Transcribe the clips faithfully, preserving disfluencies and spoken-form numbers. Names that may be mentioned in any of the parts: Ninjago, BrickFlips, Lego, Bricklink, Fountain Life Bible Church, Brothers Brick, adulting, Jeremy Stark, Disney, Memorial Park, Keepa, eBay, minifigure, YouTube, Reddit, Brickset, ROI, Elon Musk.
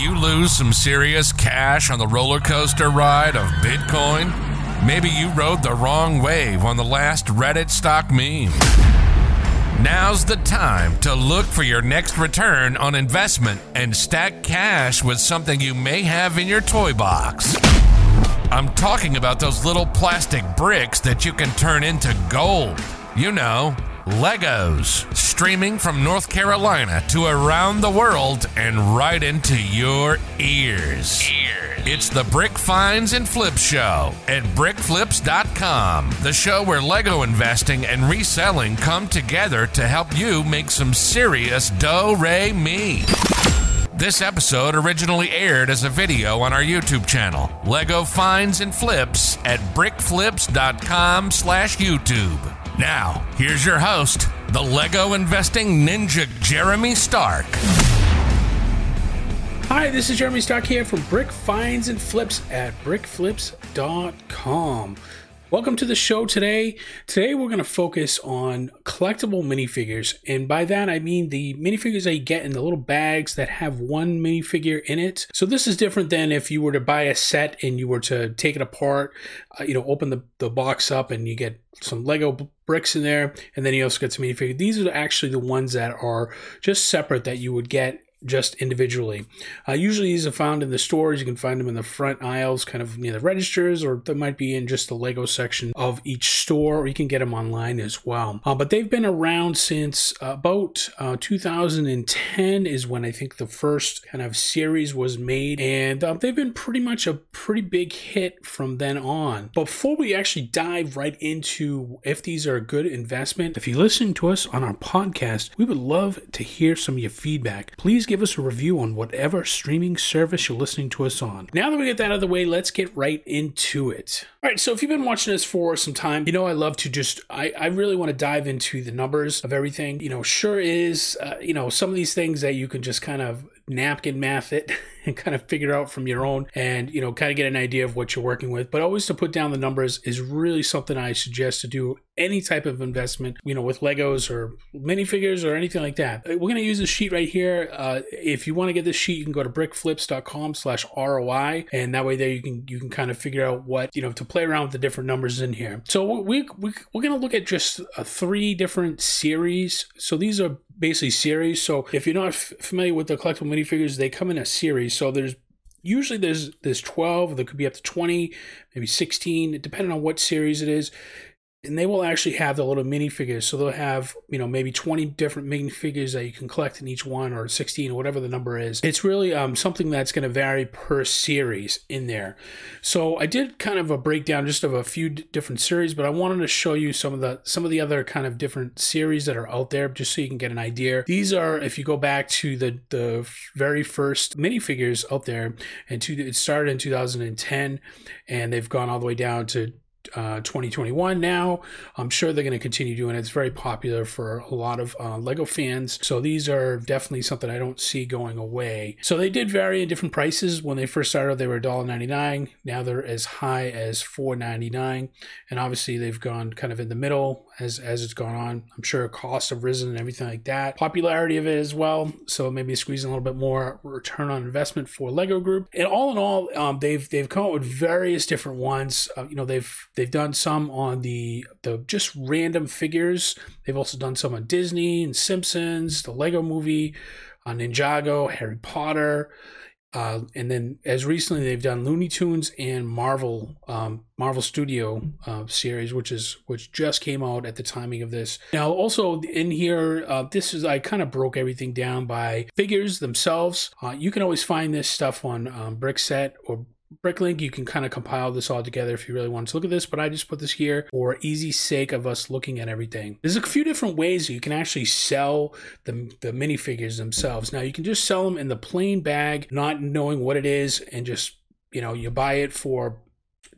you lose some serious cash on the roller coaster ride of Bitcoin? Maybe you rode the wrong wave on the last Reddit stock meme. Now's the time to look for your next return on investment and stack cash with something you may have in your toy box. I'm talking about those little plastic bricks that you can turn into gold. You know, Legos, streaming from North Carolina to around the world and right into your ears. ears. It's the Brick Finds and Flips Show at brick flips dot com, the show where Lego investing and reselling come together to help you make some serious do-re-mi. This episode originally aired as a video on our YouTube channel, Lego Finds and Flips at brickflips.com slash YouTube. Now, here's your host, the Lego investing ninja, Jeremy Stark. Hi, this is Jeremy Stark here from Brick Finds and Flips at brick flips dot com. Welcome to the show today. Today we're going to focus on collectible minifigures, and by that I mean the minifigures that you get in the little bags that have one minifigure in it. So this is different than if you were to buy a set and you were to take it apart, uh, you know, open the, the box up and you get some Lego b- bricks in there, and then you also get some minifigures. These are actually the ones that are just separate that you would get just individually. Uh, usually these are found in the stores. You can find them in the front aisles, kind of near the registers, or they might be in just the Lego section of each store, or you can get them online as well. Uh, but they've been around since uh, about uh, two thousand ten is when I think the first kind of series was made, and uh, they've been pretty much a pretty big hit from then on. Before we actually dive right into if these are a good investment, if you listen to us on our podcast, we would love to hear some of your feedback. Please give us a review on whatever streaming service you're listening to us on. Now that we get that out of the way, let's get right into it. All right, so if you've been watching this for some time, you know I love to just, I, I really want to dive into the numbers of everything. You know, sure is, uh, you know, some of these things that you can just kind of napkin math it and kind of figure out from your own and, you know, kind of get an idea of what you're working with. But always to put down the numbers is really something I suggest to do any type of investment, you know, with Legos or minifigures or anything like that. We're going to use this sheet right here. Uh, if you want to get this sheet, you can go to brickflips.com slash ROI. And that way there you can you can kind of figure out what, you know, to play around with the different numbers in here. So we, we, we're going to look at just uh, three different series. So these are basically series. So if you're not f- familiar with the collectible minifigures, they come in a series. So there's usually there's there's twelve, there could be up to twenty, maybe sixteen, depending on what series it is. And they will actually have the little minifigures. So they'll have, you know, maybe twenty different minifigures that you can collect in each one, or sixteen, or whatever the number is. It's really um, something that's going to vary per series in there. So I did kind of a breakdown just of a few d- different series, but I wanted to show you some of the some of the other kind of different series that are out there just so you can get an idea. These are, if you go back to the, the very first minifigures out there, and to, it started in two thousand ten, and they've gone all the way down to Uh, twenty twenty-one now. I'm sure they're going to continue doing it. It's very popular for a lot of uh, Lego fans. So these are definitely something I don't see going away. So they did vary in different prices. When they first started, they were one dollar ninety-nine. Now they're as high as four dollars and ninety-nine cents. And obviously they've gone kind of in the middle as, as it's gone on. I'm sure costs have risen and everything like that. Popularity of it as well. So maybe squeezing a little bit more return on investment for Lego Group. And all in all, um, they've they've come up with various different ones. Uh, you know, they've They've done some on the, the just random figures. They've also done some on Disney and Simpsons, the Lego movie, on Ninjago, Harry Potter. Uh, and then as recently they've done Looney Tunes and Marvel, um, Marvel Studio uh, series, which is which just came out at the timing of this. Now also in here, uh, this is I kind of broke everything down by figures themselves. Uh, you can always find this stuff on um, Brickset or Bricklink. You can kind of compile this all together if you really want to look at this, but I just put this here for easy sake of us looking at everything. There's a few different ways you can actually sell the, the minifigures themselves. Now you can just sell them in the plain bag, not knowing what it is, and just, you know, you buy it for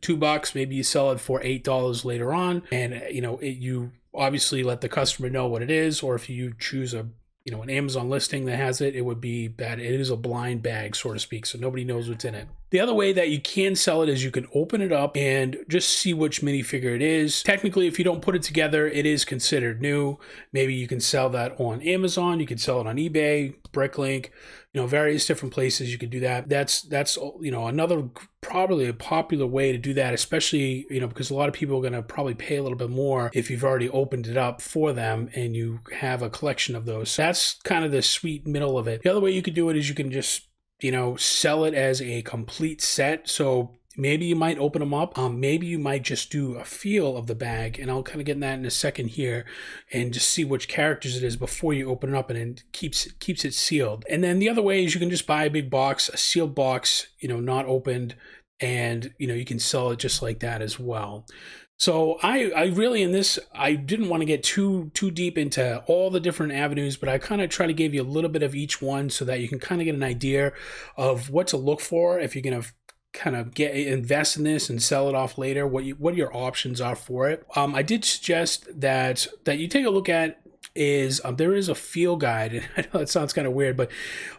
two bucks, maybe you sell it for eight dollars later on, and you know it, you obviously let the customer know what it is, or if you choose a you know, an Amazon listing that has it, it would be that it is a blind bag, so to speak. So nobody knows what's in it. The other way that you can sell it is you can open it up and just see which minifigure it is. Technically, if you don't put it together, it is considered new. Maybe you can sell that on Amazon. You can sell it on eBay, Bricklink, you know, various different places you could do that. That's, that's, you know, another probably a popular way to do that, especially, you know, because a lot of people are going to probably pay a little bit more if you've already opened it up for them and you have a collection of those. So that's kind of the sweet middle of it. The other way you could do it is you can just, you know, sell it as a complete set. So maybe you might open them up. Um, maybe you might just do a feel of the bag, and I'll kind of get in that in a second here, and just see which characters it is before you open it up, and it keeps keeps it sealed. And then the other way is you can just buy a big box, a sealed box, you know, not opened, and you know you can sell it just like that as well. So I, I really in this, I didn't want to get too too deep into all the different avenues, but I kind of try to give you a little bit of each one so that you can kind of get an idea of what to look for if you're going to kind of get invest in this and sell it off later, what you, what your options are for it. Um, I did suggest that that you take a look at is um, there is a feel guide, and I know that sounds kind of weird, but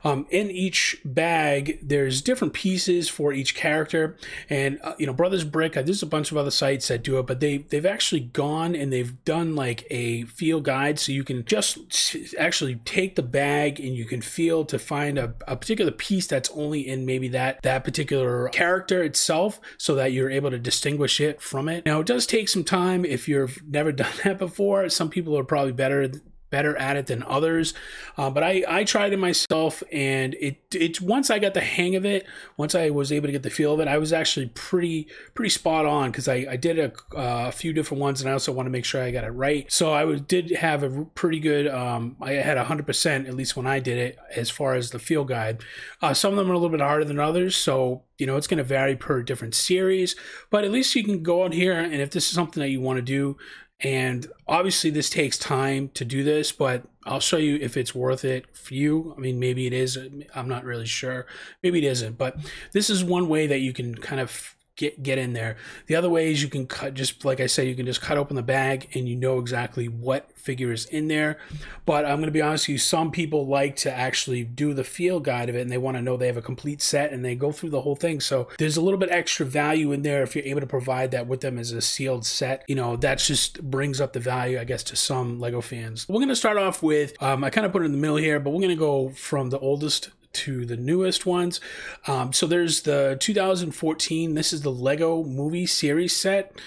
um, in each bag there's different pieces for each character, and uh, you know, Brothers Brick, uh, there's a bunch of other sites that do it, but they they've actually gone and they've done like a feel guide, so you can just actually take the bag and you can feel to find a, a particular piece that's only in maybe that that particular character itself, so that you're able to distinguish it from it. Now it does take some time if you've never done that before. Some people are probably better better at it than others, uh, but I, I tried it myself, and it it once I got the hang of it, once I was able to get the feel of it, I was actually pretty pretty spot on, because I, I did a, uh, a few different ones, and I also want to make sure I got it right. So I was, did have a pretty good, um, I had one hundred percent at least when I did it as far as the feel guide. Uh, some of them are a little bit harder than others, so you know, it's going to vary per different series, but at least you can go out here, and if this is something that you want to do, and obviously this takes time to do this, but I'll show you if it's worth it for you. I mean, maybe it is, I'm not really sure. Maybe it isn't, but this is one way that you can kind of get get in there. The other way is you can cut, just like I said, you can just cut open the bag and you know exactly what figure is in there. But I'm going to be honest with you, some people like to actually do the feel guide of it, and they want to know they have a complete set, and they go through the whole thing. So there's a little bit extra value in there if you're able to provide that with them as a sealed set. You know, that just brings up the value, I guess, to some LEGO fans. We're going to start off with, um, I kind of put it in the middle here, but we're going to go from the oldest to the newest ones. Um, so there's the two thousand fourteen, this is the LEGO movie series set.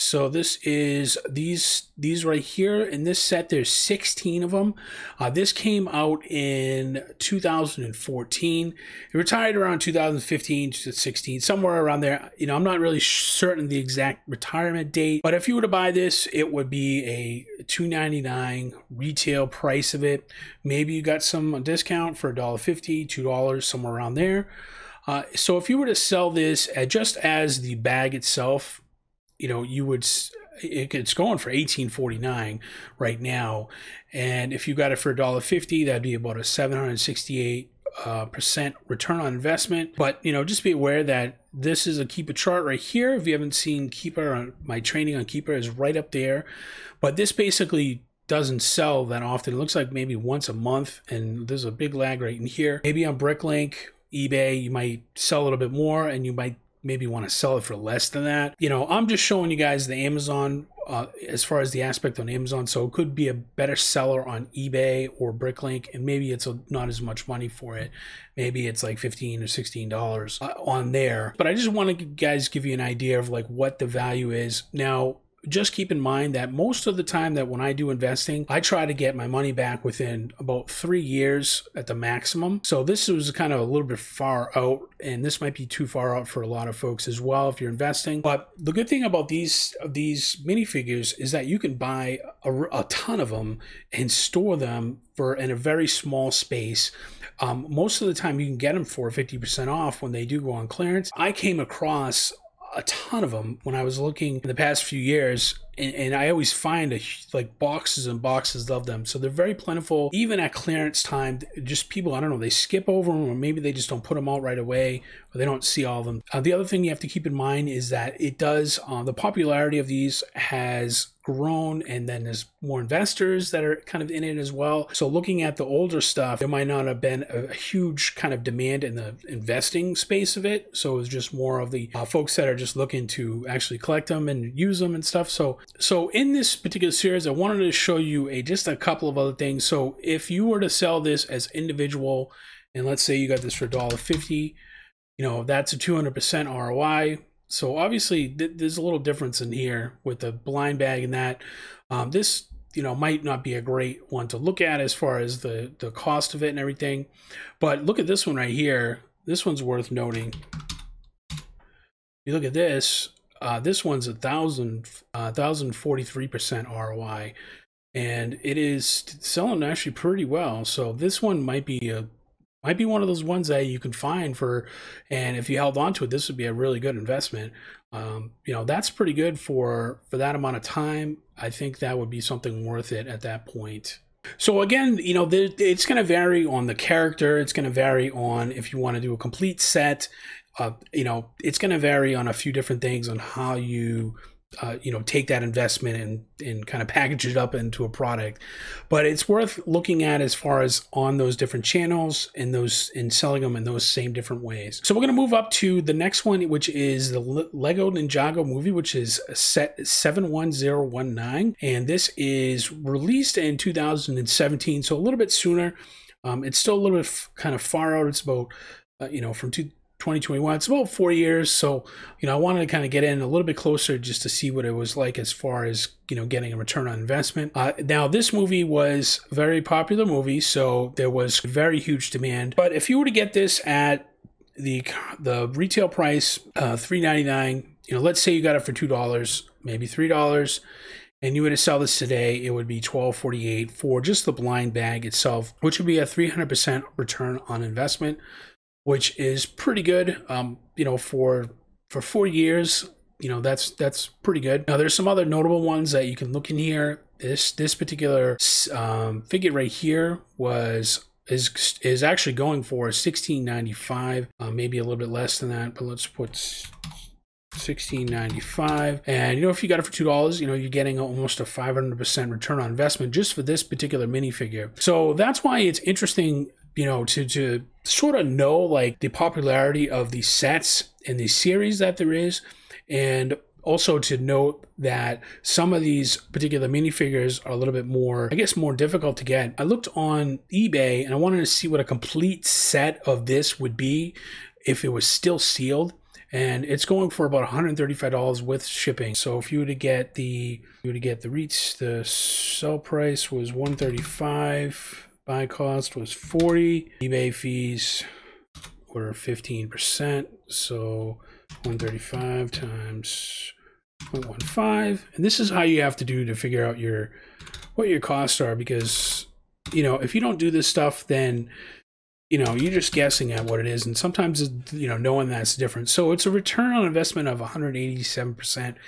So this is these these right here in this set, there's sixteen of them. Uh, this came out in two thousand fourteen. It retired around two thousand fifteen to sixteen, somewhere around there. You know, I'm not really certain the exact retirement date, but if you were to buy this, it would be a two ninety-nine retail price of it. Maybe you got some discount for a dollar fifty, two dollars, somewhere around there. Uh, so if you were to sell this at just as the bag itself, you know, you would, it's going for eighteen forty-nine right now, and if you got it for a dollar fifty, that'd be about a seven hundred sixty-eight uh, percent return on investment. But you know, just be aware that this is a Keepa chart right here. If you haven't seen Keepa, my training on Keepa is right up there. But this basically doesn't sell that often. It looks like maybe once a month, and there's a big lag right in here. Maybe on Bricklink, eBay, you might sell a little bit more, and you might maybe want to sell it for less than that. You know, I'm just showing you guys the Amazon, uh, as far as the aspect on Amazon. So it could be a better seller on eBay or Bricklink, and maybe it's a, not as much money for it. Maybe it's like fifteen or sixteen dollars uh, on there. But I just want to guys give you an idea of like what the value is. Now, just keep in mind that most of the time that when I do investing, I try to get my money back within about three years at the maximum. So this was kind of a little bit far out, and this might be too far out for a lot of folks as well if you're investing. But the good thing about these these minifigures is that you can buy a, a ton of them and store them for in a very small space. Um, most of the time you can get them for fifty percent off when they do go on clearance. I came across a ton of them when I was looking in the past few years, and, and I always find a, like boxes and boxes of them. So they're very plentiful, even at clearance time. Just people, I don't know, they skip over them, or maybe they just don't put them out right away, or they don't see all of them. Uh, the other thing you have to keep in mind is that it does, uh, the popularity of these has grown, and then there's more investors that are kind of in it as well. So looking at the older stuff, there might not have been a huge kind of demand in the investing space of it. So it was just more of the uh, folks that are just looking to actually collect them and use them and stuff. So so in this particular series, I wanted to show you a just a couple of other things. So if you were to sell this as individual, and let's say you got this for a dollar fifty, you know, that's a two hundred percent R O I. So obviously th- there's a little difference in here with the blind bag and that. Um, this, you know, might not be a great one to look at as far as the, the cost of it and everything. But look at this one right here. This one's worth noting. You look at this, uh, this one's a thousand, uh, one thousand forty-three percent R O I. And it is selling actually pretty well. So this one might be a Might be one of those ones that you can find for, and if you held on to it, this would be a really good investment. Um, you know, that's pretty good for for that amount of time. I think that would be something worth it at that point. So again, you know, th- it's going to vary on the character. It's going to vary on if you want to do a complete set. Uh, you know, it's going to vary on a few different things on how you. Uh, you know, take that investment and, and kind of package it up into a product. But it's worth looking at as far as on those different channels and those and selling them in those same different ways. So we're going to move up to the next one, which is the Lego Ninjago movie, which is set seven one zero one nine. And this is released in two thousand seventeen. So a little bit sooner. Um, it's still a little bit f- kind of far out. It's about, uh, you know, from two. twenty twenty-one, it's about four years. So, you know, I wanted to kind of get in a little bit closer just to see what it was like as far as, you know, getting a return on investment. Uh, now, this movie was a very popular movie, so there was very huge demand. But if you were to get this at the the retail price, uh, three ninety-nine, you know, let's say you got it for two dollars, maybe three dollars. And you were to sell this today, it would be twelve forty-eight for just the blind bag itself, which would be a three hundred percent return on investment, which is pretty good. Um, you know, for for four years, you know, that's that's pretty good. Now, there's some other notable ones that you can look in here. This this particular um, figure right here was is is actually going for sixteen ninety-five, uh, maybe a little bit less than that, but let's put sixteen ninety-five. And you know, if you got it for two dollars, you know, you're getting almost a five hundred percent return on investment just for this particular minifigure. So that's why it's interesting, you know, to to sort of know like the popularity of the sets and the series that there is, and also to note that some of these particular minifigures are a little bit more, I guess, more difficult to get. I looked on eBay and I wanted to see what a complete set of this would be if it was still sealed, and it's going for about one hundred thirty-five dollars with shipping. So if you were to get the, you were to get the reach, the sell price was one hundred thirty-five dollars. Buy cost was forty dollars, eBay fees were fifteen percent, so one hundred thirty-five times zero point one five. And this is how you have to do to figure out your what your costs are, because, you know, if you don't do this stuff, then, you know, you're just guessing at what it is, and sometimes, you know, knowing that's different. So it's a return on investment of one hundred eighty-seven percent.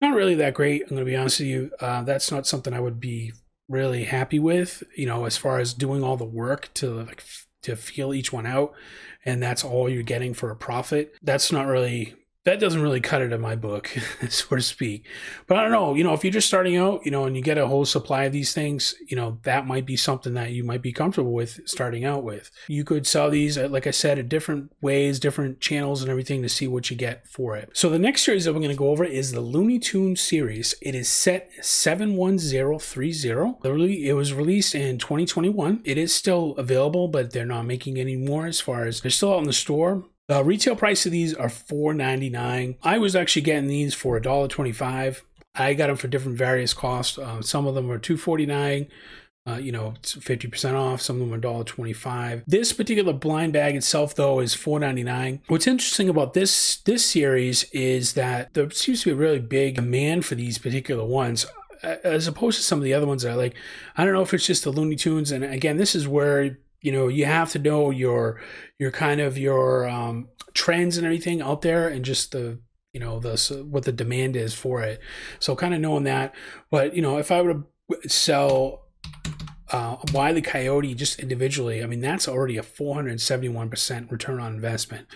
Not really that great, I'm going to be honest with you. Uh, that's not something I would be really happy with, you know, as far as doing all the work to like f- to feel each one out, and that's all you're getting for a profit. That's not really, that doesn't really cut it in my book, so to speak. But I don't know, you know, if you're just starting out, you know, and you get a whole supply of these things, you know, that might be something that you might be comfortable with starting out with. You could sell these, like I said, at different ways, different channels and everything to see what you get for it. So the next series that we're going to go over is the Looney Tunes series. It is set seven one zero three zero. It was released in twenty twenty-one. It is still available, but they're not making any more as far as, they're still out in the store. The retail price of these are four ninety-nine. I was actually getting these for a dollar twenty-five. I got them for different various costs. Um, some of them were two forty-nine, uh, you know, fifty percent off. Some of them are a dollar twenty-five. This particular blind bag itself, though, is four ninety-nine. What's interesting about this this series is that there seems to be a really big demand for these particular ones, as opposed to some of the other ones that I like. I don't know if it's just the Looney Tunes. And again, this is where, you know, you have to know your your kind of your um, trends and everything out there, and just the, you know, the what the demand is for it. So kind of knowing that. But, you know, if I were to sell uh, Wile E. Coyote just individually, I mean, that's already a four hundred seventy-one percent return on investment.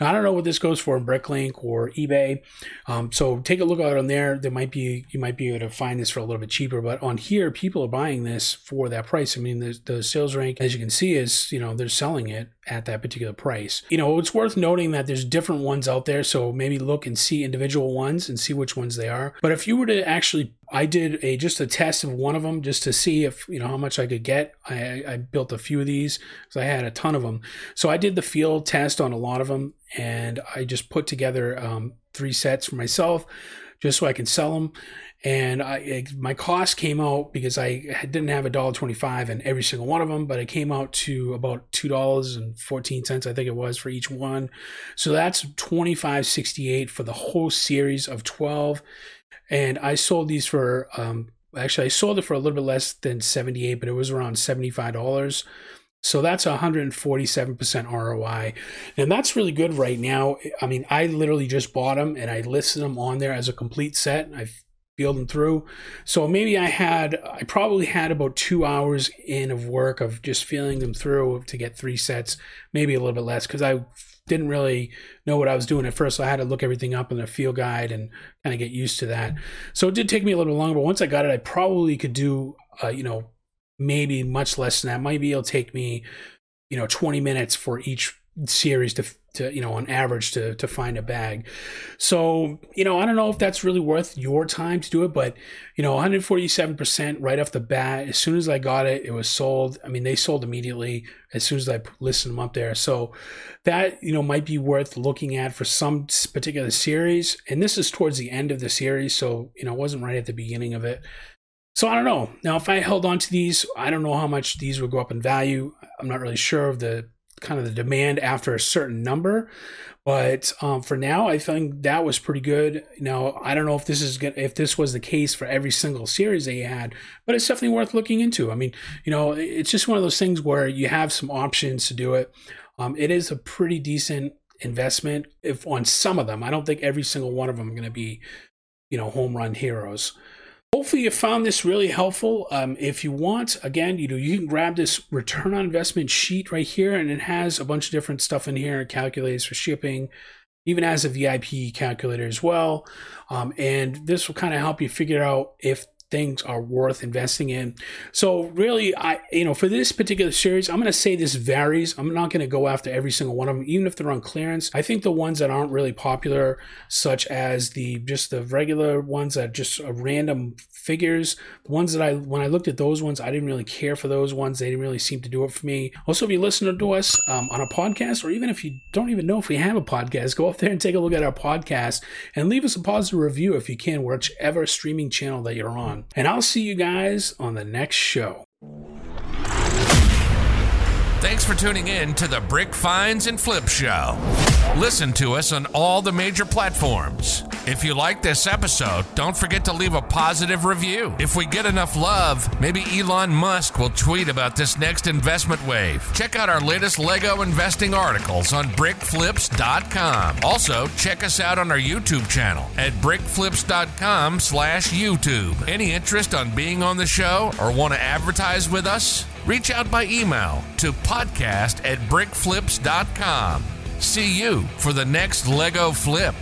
Now, I don't know what this goes for in Bricklink or eBay. Um, so take a look out on there. There might be, you might be able to find this for a little bit cheaper, but on here, people are buying this for that price. I mean, the, the sales rank, as you can see, is, you know, they're selling it at that particular price. You know, it's worth noting that there's different ones out there. So maybe look and see individual ones and see which ones they are. But if you were to actually, I did a just a test of one of them just to see if, you know, how much I could get. I, I built a few of these because I had a ton of them. So I did the field test on a lot of them, and I just put together um, three sets for myself just so I can sell them. And I, it, my cost came out, because I didn't have a dollar twenty-five in every single one of them, but it came out to about two dollars and fourteen cents, I think it was, for each one. So that's twenty-five sixty-eight for the whole series of twelve. And I sold these for, um, actually I sold it for a little bit less than seventy-eight, but it was around seventy-five dollars. So that's one hundred forty-seven percent R O I. And that's really good right now. I mean, I literally just bought them and I listed them on there as a complete set. I filled them through. So maybe I had, I probably had about two hours in of work of just feeling them through to get three sets, maybe a little bit less, because I didn't really know what I was doing at first. So I had to look everything up in the field guide and kind of get used to that. So it did take me a little bit longer, but once I got it, I probably could do, uh, you know, maybe much less than that. Maybe it'll take me, you know, twenty minutes for each series to, to you know, on average to, to find a bag. So, you know, I don't know if that's really worth your time to do it, but, you know, one hundred forty-seven percent right off the bat. As soon as I got it, it was sold. I mean, they sold immediately as soon as I listed them up there. So that, you know, might be worth looking at for some particular series. And this is towards the end of the series. So, you know, it wasn't right at the beginning of it. So I don't know. Now, if I held on to these, I don't know how much these would go up in value. I'm not really sure of the kind of the demand after a certain number, but um, for now, I think that was pretty good. Now, I don't know if this is good, if this was the case for every single series they had, but it's definitely worth looking into. I mean, you know, it's just one of those things where you have some options to do it. Um, it is a pretty decent investment if on some of them. I don't think every single one of them are going to be, you know, home run heroes. Hopefully you found this really helpful. Um, if you want, again, you know, you can grab this return on investment sheet right here, and it has a bunch of different stuff in here. It calculates for shipping, even has a V I P calculator as well. Um, and this will kind of help you figure out if things are worth investing in. So really, I, you know, for this particular series, I'm going to say this varies. I'm not going to go after every single one of them, even if they're on clearance. I think the ones that aren't really popular, such as the, just the regular ones that are just random figures, the ones that I, when I looked at those ones, I didn't really care for those ones. They didn't really seem to do it for me. Also, if you listen to us um, on a podcast, or even if you don't even know if we have a podcast, go up there and take a look at our podcast and leave us a positive review if you can, whichever streaming channel that you're on. And I'll see you guys on the next show. Thanks for tuning in to the Brick Finds and Flip Show. Listen to us on all the major platforms. If you like this episode, don't forget to leave a positive review. If we get enough love, maybe Elon Musk will tweet about this next investment wave. Check out our latest Lego investing articles on brick flips dot com. Also, check us out on our YouTube channel at brick flips dot com slash YouTube. Any interest on being on the show or want to advertise with us? Reach out by email to podcast at brick flips dot com. See you for the next Lego flip.